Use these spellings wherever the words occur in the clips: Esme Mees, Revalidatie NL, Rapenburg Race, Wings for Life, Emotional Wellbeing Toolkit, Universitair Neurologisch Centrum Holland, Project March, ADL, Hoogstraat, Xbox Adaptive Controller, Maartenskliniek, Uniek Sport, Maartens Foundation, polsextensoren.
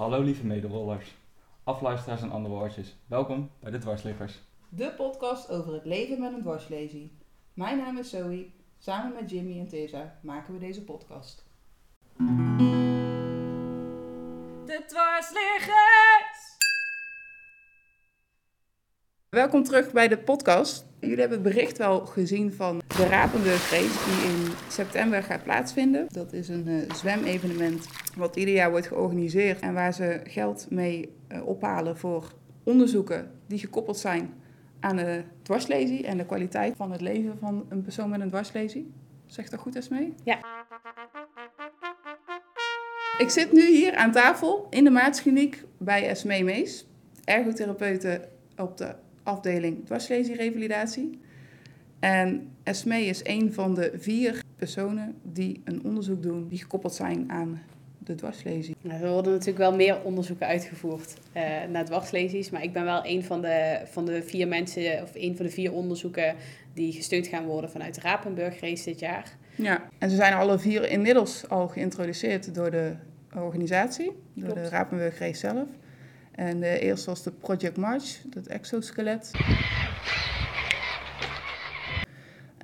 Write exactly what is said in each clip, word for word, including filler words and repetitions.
Hallo lieve mederollers, afluisteraars en andere oortjes. Welkom bij de Dwarsliggers. De podcast over het leven met een dwarslesie. Mijn naam is Zoe. Samen met Jimmy en Tessa maken we deze podcast. De Dwarsliggers! Welkom terug bij de podcast. Jullie hebben het bericht wel gezien van de Rapenburg Race die in september gaat plaatsvinden. Dat is een uh, zwemevenement wat ieder jaar wordt georganiseerd en waar ze geld mee uh, ophalen voor onderzoeken die gekoppeld zijn aan de dwarslesie en de kwaliteit van het leven van een persoon met een dwarslesie. Zegt dat goed, Esme? Ja. Ik zit nu hier aan tafel in de Maartenskliniek bij Esme Mees, ergotherapeute op de afdeling dwarslesie-revalidatie. En Esme is een van de vier personen die een onderzoek doen die gekoppeld zijn aan de dwarslesie. Nou, er worden natuurlijk wel meer onderzoeken uitgevoerd uh, naar dwarslesies, maar ik ben wel een van de, van de vier mensen of een van de vier onderzoeken die gesteund gaan worden vanuit de Rapenburg Race dit jaar. Ja, en ze zijn alle vier inmiddels al geïntroduceerd door de organisatie, door Klopt. de Rapenburg Race zelf. En de eerste was de Project March, dat exoskelet.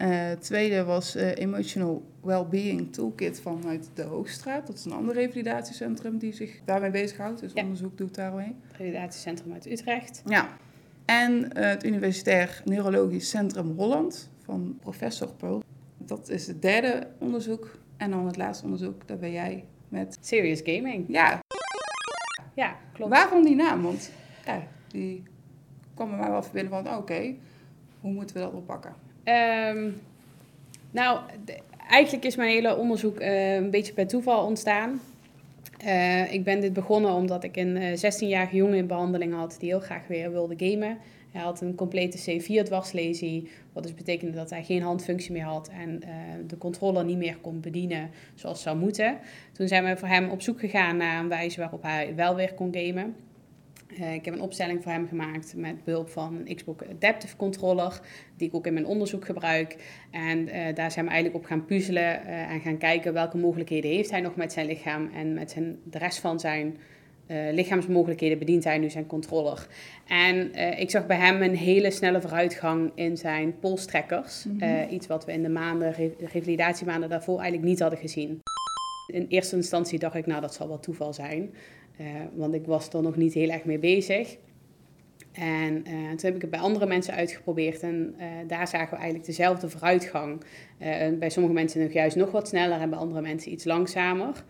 Uh, het tweede was uh, Emotional Wellbeing Toolkit vanuit de Hoogstraat. Dat is een ander revalidatiecentrum die zich daarmee bezighoudt. Dus ja. onderzoek doet daarmee. Revalidatiecentrum uit Utrecht. Ja. En uh, het Universitair Neurologisch Centrum Holland van professor Peul. Dat is het derde onderzoek. En dan het laatste onderzoek, daar ben jij met... Serious Gaming. Ja. Ja, klopt. Waarom die naam? Want ja, die kwam er maar wel verbinden van, oké, okay, hoe moeten we dat oppakken? Um, nou, de, eigenlijk is mijn hele onderzoek uh, een beetje per toeval ontstaan. Uh, ik ben dit begonnen omdat ik een uh, zestienjarige jongen in behandeling had die heel graag weer wilde gamen. Hij had een complete C vier dwarslesie, wat dus betekende dat hij geen handfunctie meer had en uh, de controller niet meer kon bedienen zoals zou moeten. Toen zijn we voor hem op zoek gegaan naar een wijze waarop hij wel weer kon gamen. Uh, ik heb een opstelling voor hem gemaakt met behulp van een Xbox Adaptive Controller, die ik ook in mijn onderzoek gebruik. En uh, daar zijn we eigenlijk op gaan puzzelen uh, en gaan kijken welke mogelijkheden heeft hij nog met zijn lichaam en met zijn, de rest van zijn Uh, lichaamsmogelijkheden bedient hij nu zijn controller. En uh, ik zag bij hem een hele snelle vooruitgang in zijn polstrekkers. Mm-hmm. Uh, iets wat we in de maanden, de revalidatiemaanden daarvoor eigenlijk niet hadden gezien. In eerste instantie dacht ik, nou dat zal wel toeval zijn. Uh, want ik was er nog niet heel erg mee bezig. En uh, toen heb ik het bij andere mensen uitgeprobeerd en uh, daar zagen we eigenlijk dezelfde vooruitgang. Uh, bij sommige mensen nog juist nog wat sneller en bij andere mensen iets langzamer.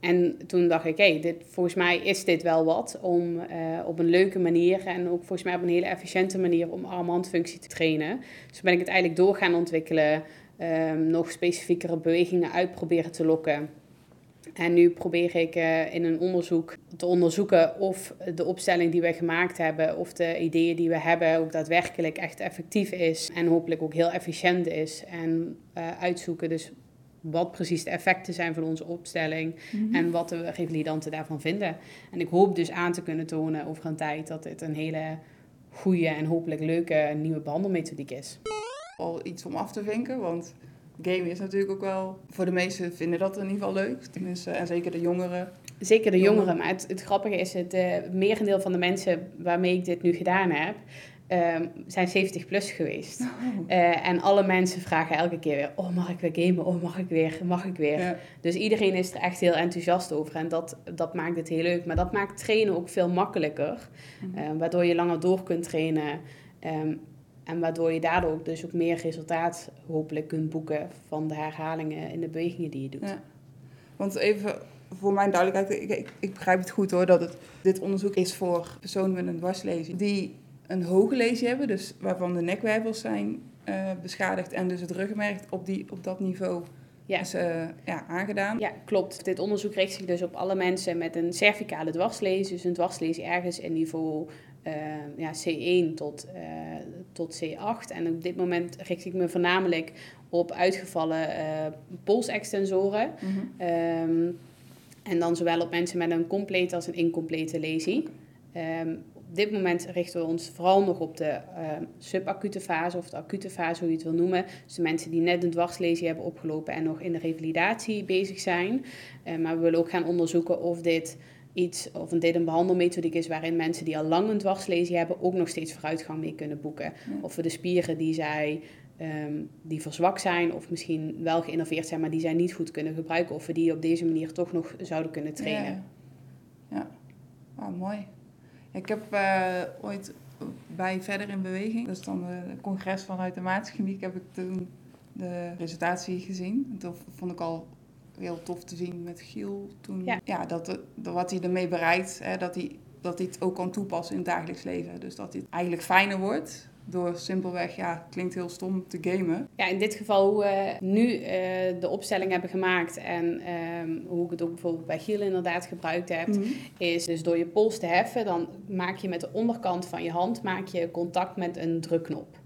En toen dacht ik, hé, dit, volgens mij is dit wel wat om uh, op een leuke manier en ook volgens mij op een hele efficiënte manier om arm-handfunctie te trainen. Dus ben ik het eigenlijk door gaan ontwikkelen, uh, nog specifiekere bewegingen uit proberen te lokken. En nu probeer ik uh, in een onderzoek te onderzoeken of de opstelling die we gemaakt hebben, of de ideeën die we hebben, ook daadwerkelijk echt effectief is en hopelijk ook heel efficiënt is en uh, uitzoeken dus... wat precies de effecten zijn van onze opstelling mm-hmm. en wat de revalidanten daarvan vinden. En ik hoop dus aan te kunnen tonen over een tijd dat dit een hele goede en hopelijk leuke nieuwe behandelmethodiek is. Al iets om af te vinken, want gamen is natuurlijk ook wel... voor de meesten vinden dat in ieder geval leuk, tenminste, en zeker de jongeren. Zeker de jongeren, maar het, het grappige is, het uh, merendeel van de mensen waarmee ik dit nu gedaan heb... Um, zijn zeventig plus geweest. Oh. Uh, en alle mensen vragen elke keer weer... oh, mag ik weer gamen? Oh, mag ik weer? Mag ik weer? Ja. Dus iedereen is er echt heel enthousiast over. En dat, dat maakt het heel leuk. Maar dat maakt trainen ook veel makkelijker. Mm-hmm. Uh, waardoor je langer door kunt trainen. Um, en waardoor je daardoor ook dus ook meer resultaat... hopelijk kunt boeken van de herhalingen... en de bewegingen die je doet. Ja. Want even... voor mijn duidelijkheid... Ik, ik, ik begrijp het goed hoor... dat het, dit onderzoek is voor personen met een dwarslesie... die... een hoge lesie hebben, dus waarvan de nekwervels zijn uh, beschadigd en dus het ruggenmerg op, die, op dat niveau ja. is uh, ja, aangedaan. Ja, klopt. Dit onderzoek richt zich dus op alle mensen met een cervicale dwarslesie, dus een dwarslesie ergens in niveau uh, ja, C één tot, uh, tot C acht. En op dit moment richt ik me voornamelijk op uitgevallen uh, polsextensoren. Mm-hmm. Um, en dan zowel op mensen met een complete als een incomplete lesie. Okay. Um, Op dit moment richten we ons vooral nog op de uh, subacute fase of de acute fase, hoe je het wil noemen. Dus de mensen die net een dwarslesie hebben opgelopen en nog in de revalidatie bezig zijn. Uh, maar we willen ook gaan onderzoeken of dit iets of een dit- en behandelmethodiek is waarin mensen die al lang een dwarslesie hebben ook nog steeds vooruitgang mee kunnen boeken. Ja. Of we de spieren die zij um, die verzwakt zijn of misschien wel geïnnerveerd zijn, maar die zij niet goed kunnen gebruiken, of we die op deze manier toch nog zouden kunnen trainen. Ja, ja. Ah, mooi. Ik heb uh, ooit bij Verder in Beweging, dat is dan een congres vanuit de Maartenskliniek, heb ik toen de presentatie gezien. Dat vond ik al heel tof te zien met Giel toen. Ja, ja dat, dat wat hij ermee bereikt, hè, dat, hij, dat hij het ook kan toepassen in het dagelijks leven. Dus dat hij eigenlijk fijner wordt door simpelweg, ja, klinkt heel stom, te gamen. Ja, in dit geval hoe we nu uh, de opstelling hebben gemaakt en um, hoe ik het ook bijvoorbeeld bij Giel inderdaad gebruikt heb, mm-hmm. is dus door je pols te heffen, dan maak je met de onderkant van je hand maak je contact met een drukknop.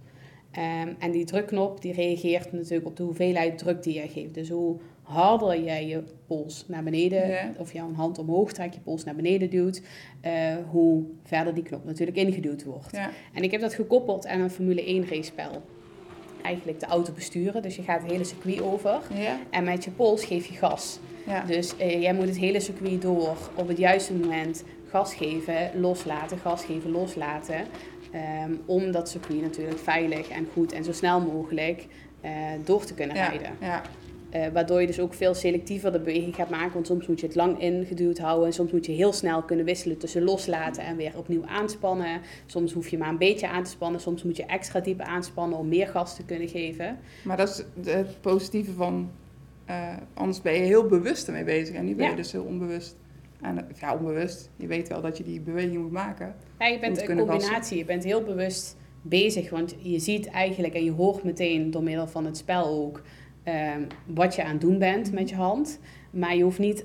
Um, en die drukknop die reageert natuurlijk op de hoeveelheid druk die je geeft. Dus hoe harder jij je pols naar beneden, yeah. of jouw hand omhoog trekt, je pols naar beneden duwt, uh, hoe verder die knop natuurlijk ingeduwd wordt. Yeah. En ik heb dat gekoppeld aan een Formule één race spel. Eigenlijk de auto besturen, dus je gaat het hele circuit over yeah. en met je pols geef je gas. Yeah. Dus uh, jij moet het hele circuit door op het juiste moment gas geven, loslaten, gas geven, loslaten. Um, om dat circuit natuurlijk veilig en goed en zo snel mogelijk uh, door te kunnen ja, rijden. Ja. Uh, waardoor je dus ook veel selectiever de beweging gaat maken. Want soms moet je het lang ingeduwd houden. En soms moet je heel snel kunnen wisselen tussen loslaten en weer opnieuw aanspannen. Soms hoef je maar een beetje aan te spannen. Soms moet je extra diep aanspannen om meer gas te kunnen geven. Maar dat is het positieve van... Uh, anders ben je heel bewust ermee bezig. En nu ben ja. je dus heel onbewust. En, ja, onbewust. Je weet wel dat je die beweging moet maken. Ja, je bent een combinatie. Gassen. Je bent heel bewust bezig. Want je ziet eigenlijk en je hoort meteen door middel van het spel ook... Um, wat je aan het doen bent met je hand. Maar je hoeft niet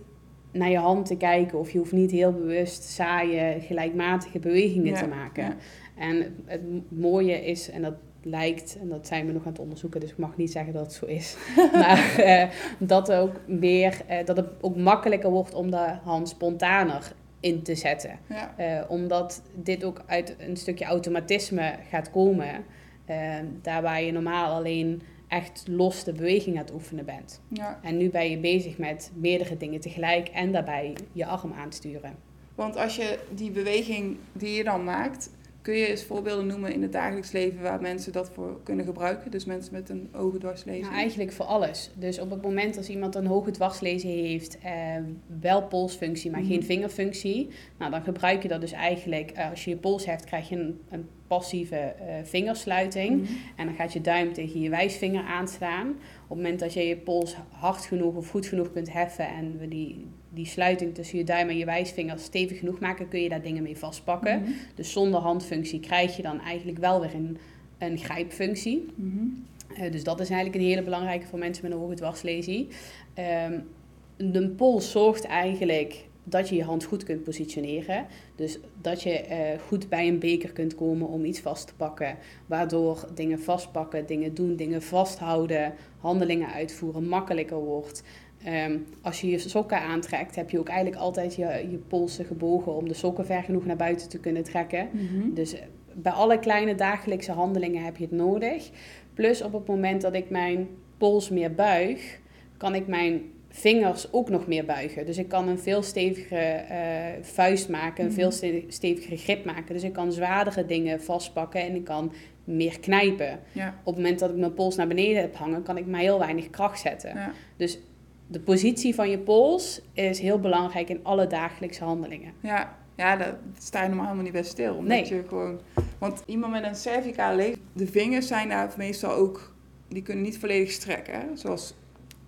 naar je hand te kijken... of je hoeft niet heel bewust saaie, gelijkmatige bewegingen ja, te maken. Ja. En het mooie is... en dat lijkt, en dat zijn we nog aan het onderzoeken... dus ik mag niet zeggen dat het zo is... maar uh, dat, ook meer, uh, dat het ook makkelijker wordt... om de hand spontaner in te zetten. Ja. Uh, omdat dit ook uit een stukje automatisme gaat komen... Uh, daarbij je normaal alleen... echt los de beweging aan het oefenen bent. Ja. En nu ben je bezig met meerdere dingen tegelijk en daarbij je arm aansturen. Want als je die beweging die je dan maakt, kun je eens voorbeelden noemen in het dagelijks leven waar mensen dat voor kunnen gebruiken? Dus mensen met een hoge dwarslesie? Nou, eigenlijk voor alles. Dus op het moment als iemand een hoge dwarslesie heeft, eh, wel polsfunctie, maar mm. geen vingerfunctie, nou, dan gebruik je dat dus eigenlijk, als je je pols heft, krijg je een, een passieve uh, vingersluiting. Mm-hmm. En dan gaat je duim tegen je wijsvinger aanslaan. Op het moment dat je je pols hard genoeg of goed genoeg kunt heffen... en we die, die sluiting tussen je duim en je wijsvinger stevig genoeg maken... kun je daar dingen mee vastpakken. Mm-hmm. Dus zonder handfunctie krijg je dan eigenlijk wel weer een, een grijpfunctie. Mm-hmm. Uh, dus dat is eigenlijk een hele belangrijke voor mensen met een hoge dwarslesie. Um, de pols zorgt eigenlijk... dat je je hand goed kunt positioneren. Dus dat je uh, goed bij een beker kunt komen om iets vast te pakken. Waardoor dingen vastpakken, dingen doen, dingen vasthouden... handelingen uitvoeren makkelijker wordt. Um, als je je sokken aantrekt, heb je ook eigenlijk altijd je, je polsen gebogen... om de sokken ver genoeg naar buiten te kunnen trekken. Mm-hmm. Dus uh, bij alle kleine dagelijkse handelingen heb je het nodig. Plus op het moment dat ik mijn pols meer buig, kan ik mijn... vingers ook nog meer buigen. Dus ik kan een veel stevigere uh, vuist maken, een veel stevigere grip maken. Dus ik kan zwaardere dingen vastpakken en ik kan meer knijpen. Ja. Op het moment dat ik mijn pols naar beneden heb hangen, kan ik maar heel weinig kracht zetten. Ja. Dus de positie van je pols is heel belangrijk in alle dagelijkse handelingen. Ja, ja daar sta je normaal helemaal niet bij stil. Omdat nee. je gewoon... Want iemand met een cervicale leeftijd, de vingers zijn daar meestal ook... die kunnen niet volledig strekken, hè? Zoals...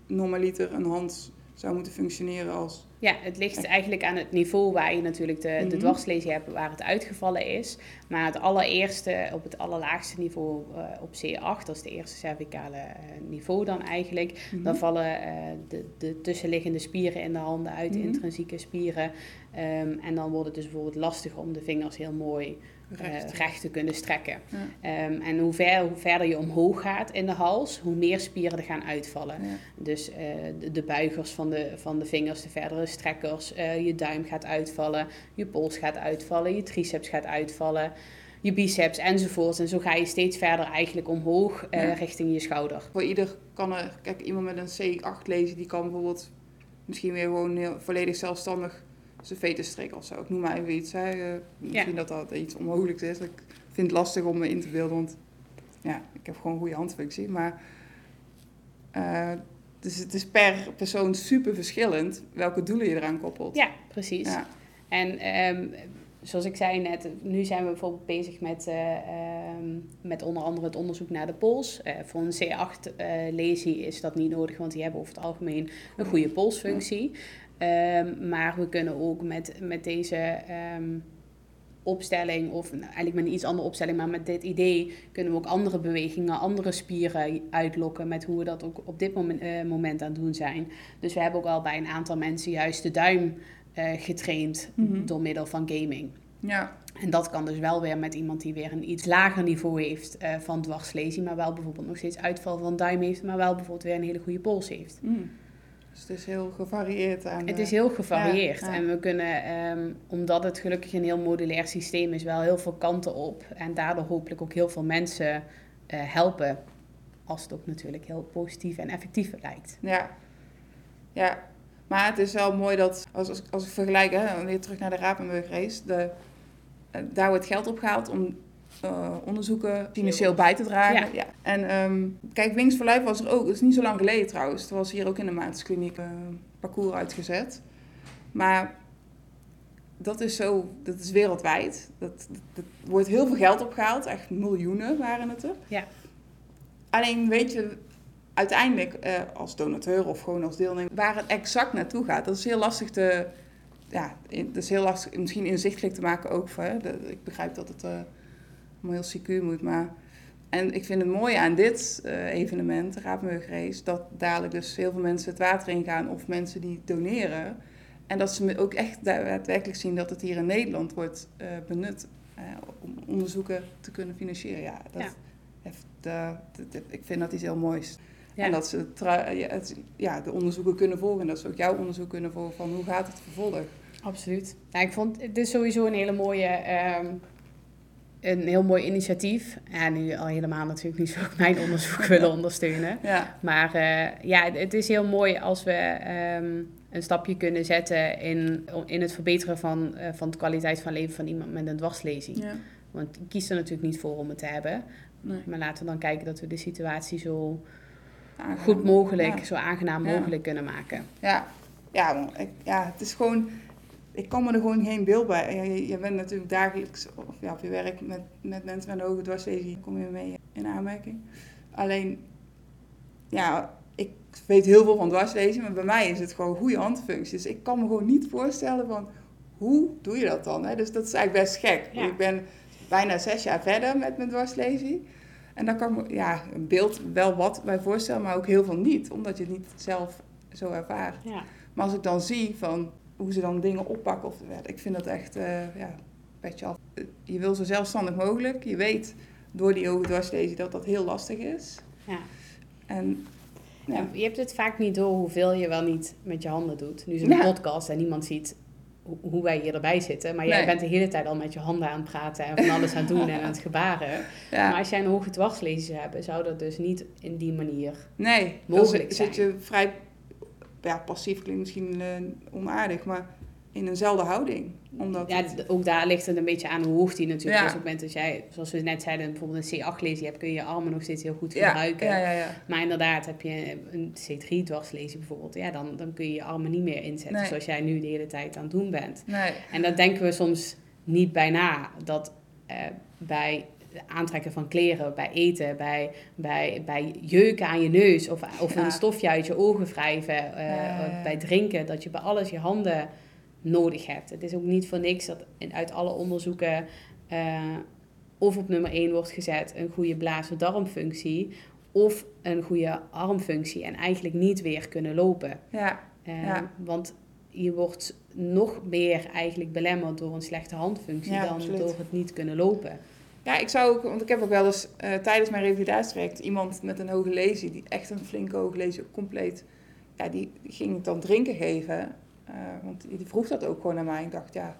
normaliter een hand zou moeten functioneren als... Ja, het ligt eigenlijk aan het niveau waar je natuurlijk de, mm-hmm. de dwarslesie hebt, waar het uitgevallen is. Maar het allereerste, op het allerlaagste niveau uh, op C acht, dat is de eerste cervicale uh, niveau dan eigenlijk. Mm-hmm. Dan vallen uh, de, de tussenliggende spieren in de handen uit, mm-hmm. intrinsieke spieren. Um, en dan wordt het dus bijvoorbeeld lastig om de vingers heel mooi recht, uh, recht te kunnen strekken. Ja. Um, en hoe, ver, hoe verder je omhoog gaat in de hals, hoe meer spieren er gaan uitvallen. Ja. Dus uh, de, de buigers van de, van de vingers, de verdere strekkers, uh, je duim gaat uitvallen, je pols gaat uitvallen, je triceps gaat uitvallen, je biceps enzovoort. En zo ga je steeds verder eigenlijk omhoog uh, ja. richting je schouder. Voor ieder kan er, kijk, iemand met een C acht lezen, die kan bijvoorbeeld misschien weer gewoon heel, volledig zelfstandig zijn veterstreek of zo. Ik noem maar even iets. Hè. Uh, misschien ja. dat dat iets onmogelijks is. Ik vind het lastig om me in te beelden, want ja, ik heb gewoon een goede handfunctie. Maar uh, dus het is per persoon super verschillend welke doelen je eraan koppelt. Ja, precies. Ja. En um, zoals ik zei net, nu zijn we bijvoorbeeld bezig met, uh, um, met onder andere het onderzoek naar de pols. Uh, voor een C acht-lesie uh, is dat niet nodig, want die hebben over het algemeen een goede polsfunctie. Ja. Um, maar we kunnen ook met, met deze um, opstelling, of nou, eigenlijk met een iets andere opstelling, maar met dit idee kunnen we ook andere bewegingen, andere spieren uitlokken met hoe we dat ook op dit moment, uh, moment aan het doen zijn. Dus we hebben ook al bij een aantal mensen juist de duim Uh, getraind mm-hmm. door middel van gaming. Ja. En dat kan dus wel weer met iemand die weer een iets lager niveau heeft uh, van dwarslesie, maar wel bijvoorbeeld nog steeds uitval van duim heeft, maar wel bijvoorbeeld weer een hele goede pols heeft. Mm. Dus het is heel gevarieerd. Aan de... Het is heel gevarieerd. Ja, ja. En we kunnen, um, omdat het gelukkig een heel modulair systeem is, wel heel veel kanten op. En daardoor hopelijk ook heel veel mensen uh, helpen. Als het ook natuurlijk heel positief en effectief lijkt. Ja, ja. Maar het is wel mooi dat, als, als, als ik vergelijk, hè, weer terug naar de Rapenburg Race, de, daar wordt geld opgehaald om uh, onderzoeken financieel bij te dragen. Ja. Ja. En um, kijk, Wings for Life was er ook, dat is niet zo lang geleden trouwens, er was hier ook in de Maartens Kliniek uh, parcours uitgezet. Maar dat is zo, dat is wereldwijd. Dat, dat, dat wordt heel veel geld opgehaald, echt miljoenen waren het er. Ja. Alleen weet je... Uiteindelijk, eh, als donateur of gewoon als deelnemer, waar het exact naartoe gaat. Dat is heel lastig te, ja, dat is heel lastig misschien inzichtelijk te maken ook. Voor, hè? De, ik begrijp dat het allemaal uh, heel secuur moet, maar... En ik vind het mooie aan dit uh, evenement, de Rapenburg Race, dat dadelijk dus heel veel mensen het water in gaan of mensen die doneren. En dat ze ook echt daadwerkelijk zien dat het hier in Nederland wordt uh, benut uh, om onderzoeken te kunnen financieren. Ja, dat ja. Heeft, uh, dat, dat, ik vind dat iets heel moois. Ja. En dat ze tra- ja, het, ja, de onderzoeken kunnen volgen. En dat ze ook jouw onderzoek kunnen volgen van hoe gaat het vervolg. Absoluut. Nou, ik vond het is sowieso een hele mooie, um, een heel mooi initiatief. En nu al helemaal natuurlijk niet zo mijn onderzoek willen ondersteunen. Ja. Maar uh, ja, het is heel mooi als we um, een stapje kunnen zetten in, in het verbeteren van, uh, van de kwaliteit van leven van iemand met een dwarslesie. Ja. Want ik kies er natuurlijk niet voor om het te hebben. Nee. Maar laten we dan kijken dat we de situatie zo... Aangenaam. Goed mogelijk, ja. Zo aangenaam mogelijk ja. kunnen maken. Ja. Ja, ik, ja, het is gewoon... Ik kan me er gewoon geen beeld bij. Je, je bent natuurlijk dagelijks of ja, op je werk met, met mensen met een hoge dwarslesie. Kom je mee in aanmerking. Alleen, ja, ik weet heel veel van dwarslesie, maar bij mij is het gewoon goede handfuncties. Dus ik kan me gewoon niet voorstellen van, hoe doe je dat dan? Hè? Dus dat is eigenlijk best gek. Ja. Ik ben bijna zes jaar verder met mijn dwarslesie. En daar kan ik ja, een beeld wel wat bij voorstellen, maar ook heel veel niet. Omdat je het niet zelf zo ervaart. Ja. Maar als ik dan zie van hoe ze dan dingen oppakken. Of, ja, ik vind dat echt, uh, ja, petje af. Je wil zo zelfstandig mogelijk. Je weet door die hoge dwarslesie dat dat heel lastig is. Ja. En, ja. En je hebt het vaak niet door hoeveel je wel niet met je handen doet. Nu is een ja. podcast en niemand ziet... hoe wij hier erbij zitten. Maar jij nee. bent de hele tijd al met je handen aan het praten... en van alles aan het doen en aan het gebaren. Ja. Maar als jij een hoge dwarslesie zou hebben... zou dat dus niet in die manier nee, mogelijk dan zijn. Nee, zit je vrij... ja, passief klinkt misschien uh, onaardig... maar in eenzelfde houding. Omdat ja, het... ook daar ligt het een beetje aan hoe hoog die natuurlijk ja. is. Op het moment dat jij, zoals we net zeiden... bijvoorbeeld een C acht-lesie hebt... kun je je armen nog steeds heel goed gebruiken. Ja, ja, ja, ja. Maar inderdaad, heb je een C drie-dwarslesie bijvoorbeeld... ja, dan, dan kun je je armen niet meer inzetten... Nee. Zoals jij nu de hele tijd aan het doen bent. Nee. En dat denken we soms niet bij na. Dat eh, bij aantrekken van kleren, bij eten... bij, bij, bij jeuken aan je neus... of, of ja. een stofje uit je ogen wrijven... Eh, ja. bij drinken, dat je bij alles je handen... nodig hebt. Het is ook niet voor niks dat uit alle onderzoeken uh, of op nummer één wordt gezet een goede blaas-darmfunctie of een goede armfunctie en eigenlijk niet weer kunnen lopen. Ja, uh, ja. Want je wordt nog meer eigenlijk belemmerd door een slechte handfunctie ja, dan absoluut. Door het niet kunnen lopen. Ja, ik zou ook, want ik heb ook wel eens uh, tijdens mijn revalidatietraject iemand met een hoge lesie, die echt een flinke hoge lesie, compleet, ja, die ging het dan drinken geven. Uh, want die vroeg dat ook gewoon naar mij. Ik dacht, ja...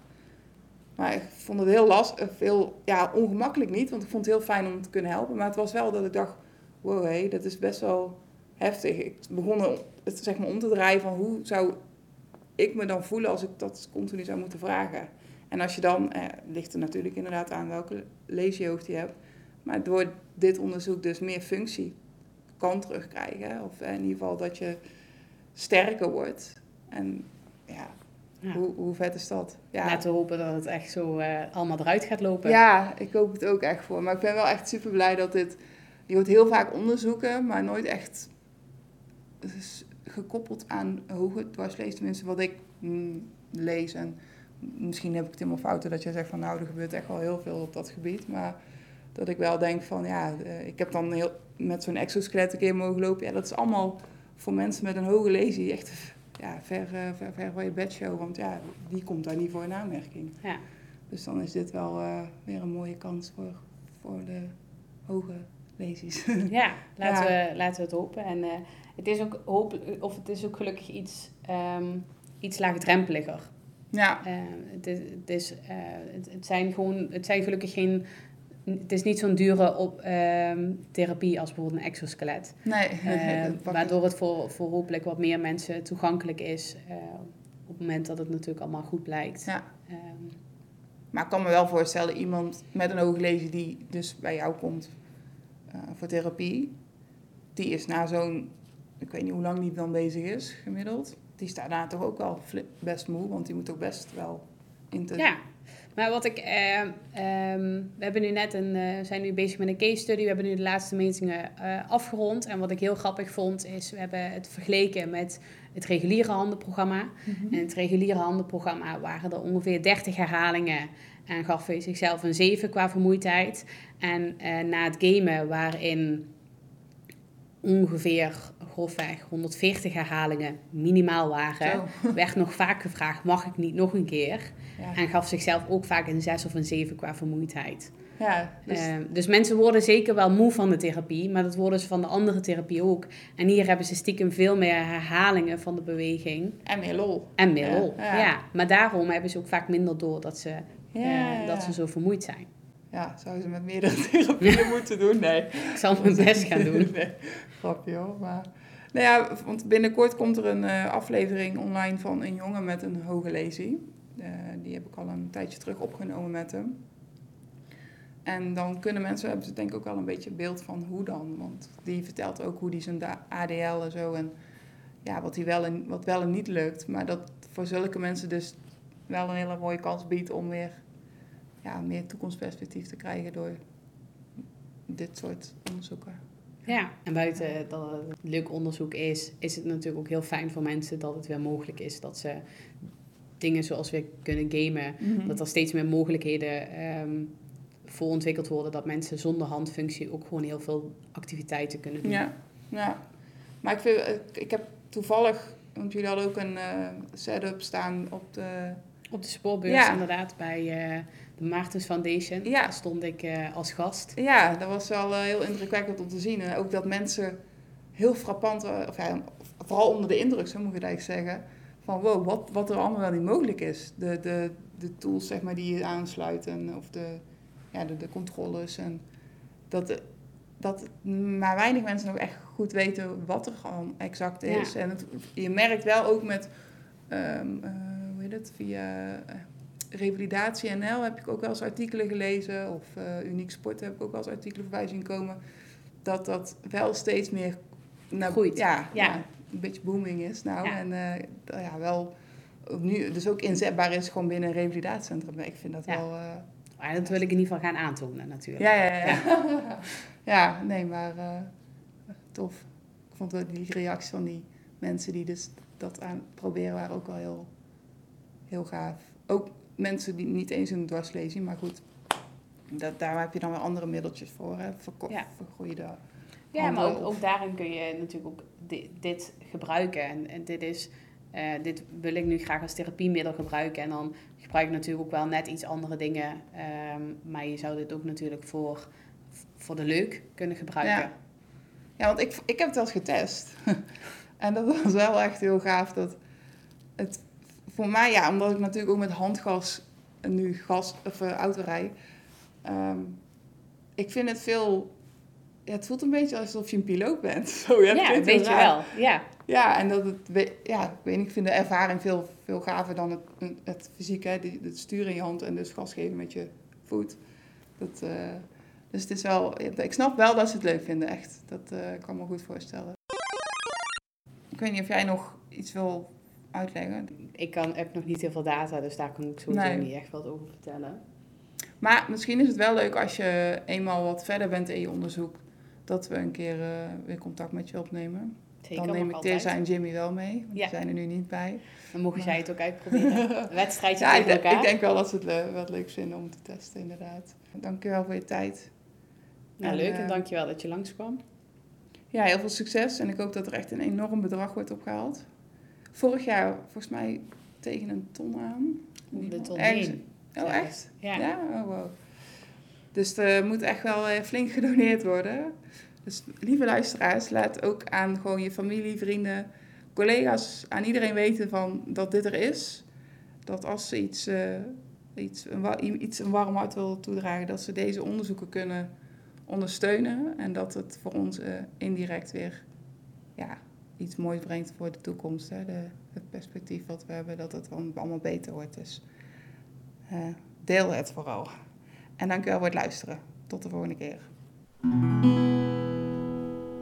Maar ik vond het heel lastig, heel ja, ongemakkelijk niet. Want ik vond het heel fijn om te kunnen helpen. Maar het was wel dat ik dacht... Wow, hé, hey, dat is best wel heftig. Ik begon het zeg maar om te draaien van hoe zou ik me dan voelen als ik dat continu zou moeten vragen. En als je dan, eh, ligt er natuurlijk inderdaad aan welke leesjehoofd je hebt, maar door dit onderzoek dus meer functie kan terugkrijgen. Of in ieder geval dat je sterker wordt. En ja, ja. Hoe, hoe vet is dat? Ja. Laten we hopen dat het echt zo uh, allemaal eruit gaat lopen. Ja, ik hoop het ook echt voor. Maar ik ben wel echt super blij dat dit... Je hoort heel vaak onderzoeken, maar nooit echt gekoppeld aan hoge dwarslees. Tenminste, wat ik mm, lees. En misschien heb ik het helemaal fouten dat jij zegt van... nou, er gebeurt echt wel heel veel op dat gebied. Maar dat ik wel denk van... ja, uh, ik heb dan heel... met zo'n exoskelet een keer mogen lopen. Ja, dat is allemaal voor mensen met een hoge lesie echt ja, ver, ver, ver van je bedshow. Want ja, die komt daar niet voor in aanmerking. Ja. Dus dan is dit wel uh, weer een mooie kans voor, voor de hoge lesies. Ja, laten, ja. We, laten we het hopen. En uh, het, is ook hoop, of het is ook gelukkig iets, um, iets laagdrempeliger. Ja. Uh, het, is, het, is, uh, het, het, zijn gewoon, het zijn gelukkig geen... Het is niet zo'n dure op, uh, therapie als bijvoorbeeld een exoskelet. Nee. Uh, waardoor het voor, voor hopelijk wat meer mensen toegankelijk is. Uh, op het moment dat het natuurlijk allemaal goed blijkt. Ja. Uh, maar ik kan me wel voorstellen, iemand met een hoge lesie die dus bij jou komt uh, voor therapie. Die is na zo'n, ik weet niet hoe lang die dan bezig is gemiddeld. Die is daarna toch ook wel flip, best moe, want die moet ook best wel in te... Ja. Maar wat ik, eh, um, we hebben nu net een, uh, zijn nu bezig met een case study. We hebben nu de laatste metingen uh, afgerond. En wat ik heel grappig vond is, we hebben het vergeleken met het reguliere handenprogramma. Mm-hmm. En het reguliere handenprogramma waren er ongeveer dertig herhalingen. En gaf hij zichzelf een zeven qua vermoeidheid. En uh, na het gamen waarin ongeveer grofweg honderdveertig herhalingen minimaal waren, zo. Werd nog vaak gevraagd, mag ik niet nog een keer? Ja. En gaf zichzelf ook vaak een zes of een zeven qua vermoeidheid. Ja, dus... Uh, dus mensen worden zeker wel moe van de therapie, maar dat worden ze van de andere therapie ook. En hier hebben ze stiekem veel meer herhalingen van de beweging. En meer lol. En meer lol, ja. ja. ja. Maar daarom hebben ze ook vaak minder door dat ze, ja, uh, ja. dat ze zo vermoeid zijn. Ja, zouden ze met meerdere therapieën moeten doen? Nee. Ik zal mijn best gaan doen. Nee. Grapje hoor. Maar... Nou ja, want binnenkort komt er een uh, aflevering online van een jongen met een hoge lesie. Uh, die heb ik al een tijdje terug opgenomen met hem. En dan kunnen mensen, hebben ze denk ik ook al een beetje beeld van hoe dan. Want die vertelt ook hoe die zijn A D L en zo. En ja, wat, die wel, en, wat wel en niet lukt. Maar dat voor zulke mensen dus wel een hele mooie kans biedt om weer... Ja, meer toekomstperspectief te krijgen door dit soort onderzoeken. Ja, en buiten dat het een leuk onderzoek is, is het natuurlijk ook heel fijn voor mensen dat het weer mogelijk is. Dat ze dingen zoals we kunnen gamen, mm-hmm. dat er steeds meer mogelijkheden um, voor ontwikkeld worden. Dat mensen zonder handfunctie ook gewoon heel veel activiteiten kunnen doen. Ja, ja. Maar ik, vind, ik heb toevallig, want jullie hadden ook een uh, setup staan op de... Op de sportbeurs ja. inderdaad, bij uh, de Maartens Foundation. Ja. Daar stond ik uh, als gast. Ja, dat was wel uh, heel indrukwekkend om te zien. En ook dat mensen heel frappant, of ja, vooral onder de indruk, zo moet ik het eigenlijk zeggen, van wow, wat, wat er allemaal wel niet mogelijk is. De, de, de tools zeg maar, die je aansluiten, of de, ja, de, de controllers. En dat, dat maar weinig mensen nog echt goed weten wat er gewoon exact is. Ja. En het, je merkt wel ook met... Um, uh, Het, via Revalidatie N L heb ik ook wel eens artikelen gelezen. Of uh, Uniek Sport heb ik ook wel eens artikelen voorbij zien komen. Dat dat wel steeds meer... Nou, groeit. Ja, ja. Nou, een beetje booming is nou. Ja. En uh, d- ja, wel nu dus ook inzetbaar is gewoon binnen een revalidatiecentrum. Ik vind dat ja. wel... Uh, ja, dat wil ik in ieder geval gaan aantonen natuurlijk. Ja, ja, ja. Ja, ja nee, maar uh, tof. Ik vond wel die reactie van die mensen die dus dat aan proberen waren ook wel heel... Heel gaaf. Ook mensen die niet eens een dwarslesie, maar goed, dat, daar heb je dan wel andere middeltjes voor. Hè? Verko- ja. Vergroeide handen. Ja, maar ook, ook daarin kun je natuurlijk ook di- dit gebruiken. En, en dit is, uh, dit wil ik nu graag als therapiemiddel gebruiken. En dan gebruik ik natuurlijk ook wel net iets andere dingen. Um, maar je zou dit ook natuurlijk voor, voor de leuk kunnen gebruiken. Ja, ja want ik, ik heb het wel eens getest. En dat was wel echt heel gaaf dat het... Voor mij, ja, omdat ik natuurlijk ook met handgas nu gas of uh, auto rij. Um, ik vind het veel ja, het voelt een beetje alsof je een piloot bent. Zo, ja, ja, een beetje wel. Ja. Ja, en dat het, ja, weet, ik vind de ervaring veel, veel gaver dan het, het fysieke. Het sturen in je hand en dus gas geven met je voet. Dat, uh, dus het is wel, ik snap wel dat ze het leuk vinden, echt. Dat uh, kan me goed voorstellen. Ik weet niet of jij nog iets wil uitleggen. Ik kan, heb nog niet heel veel data, dus daar kan ik zo meteen niet echt wat over vertellen. Maar misschien is het wel leuk als je eenmaal wat verder bent in je onderzoek, dat we een keer uh, weer contact met je opnemen. Zeker, dan neem ik Tessa en Jimmy wel mee. Ja. Die zijn er nu niet bij. Dan mogen zij het ook uitproberen. Wedstrijdje ja, tegen elkaar. Ik denk wel dat ze het le- wel leuk vinden om te testen, inderdaad. Dankjewel voor je tijd. Nou, en, leuk en uh, dankjewel dat je langskwam. Ja, heel veel succes. En ik hoop dat er echt een enorm bedrag wordt opgehaald. Vorig jaar volgens mij tegen een ton aan. Om de ton heen. Oh, echt? Ja. Ja? Oh, wow. Dus er moet echt wel flink gedoneerd worden. Dus lieve luisteraars, laat ook aan gewoon je familie, vrienden, collega's, aan iedereen weten van dat dit er is. Dat als ze iets, uh, iets, een, iets een warm hart willen toedragen, dat ze deze onderzoeken kunnen ondersteunen. En dat het voor ons uh, indirect weer ja, iets moois brengt voor de toekomst. Hè? De, het perspectief wat we hebben, dat het allemaal beter wordt. Dus uh, deel het vooral. En dank u wel voor het luisteren. Tot de volgende keer.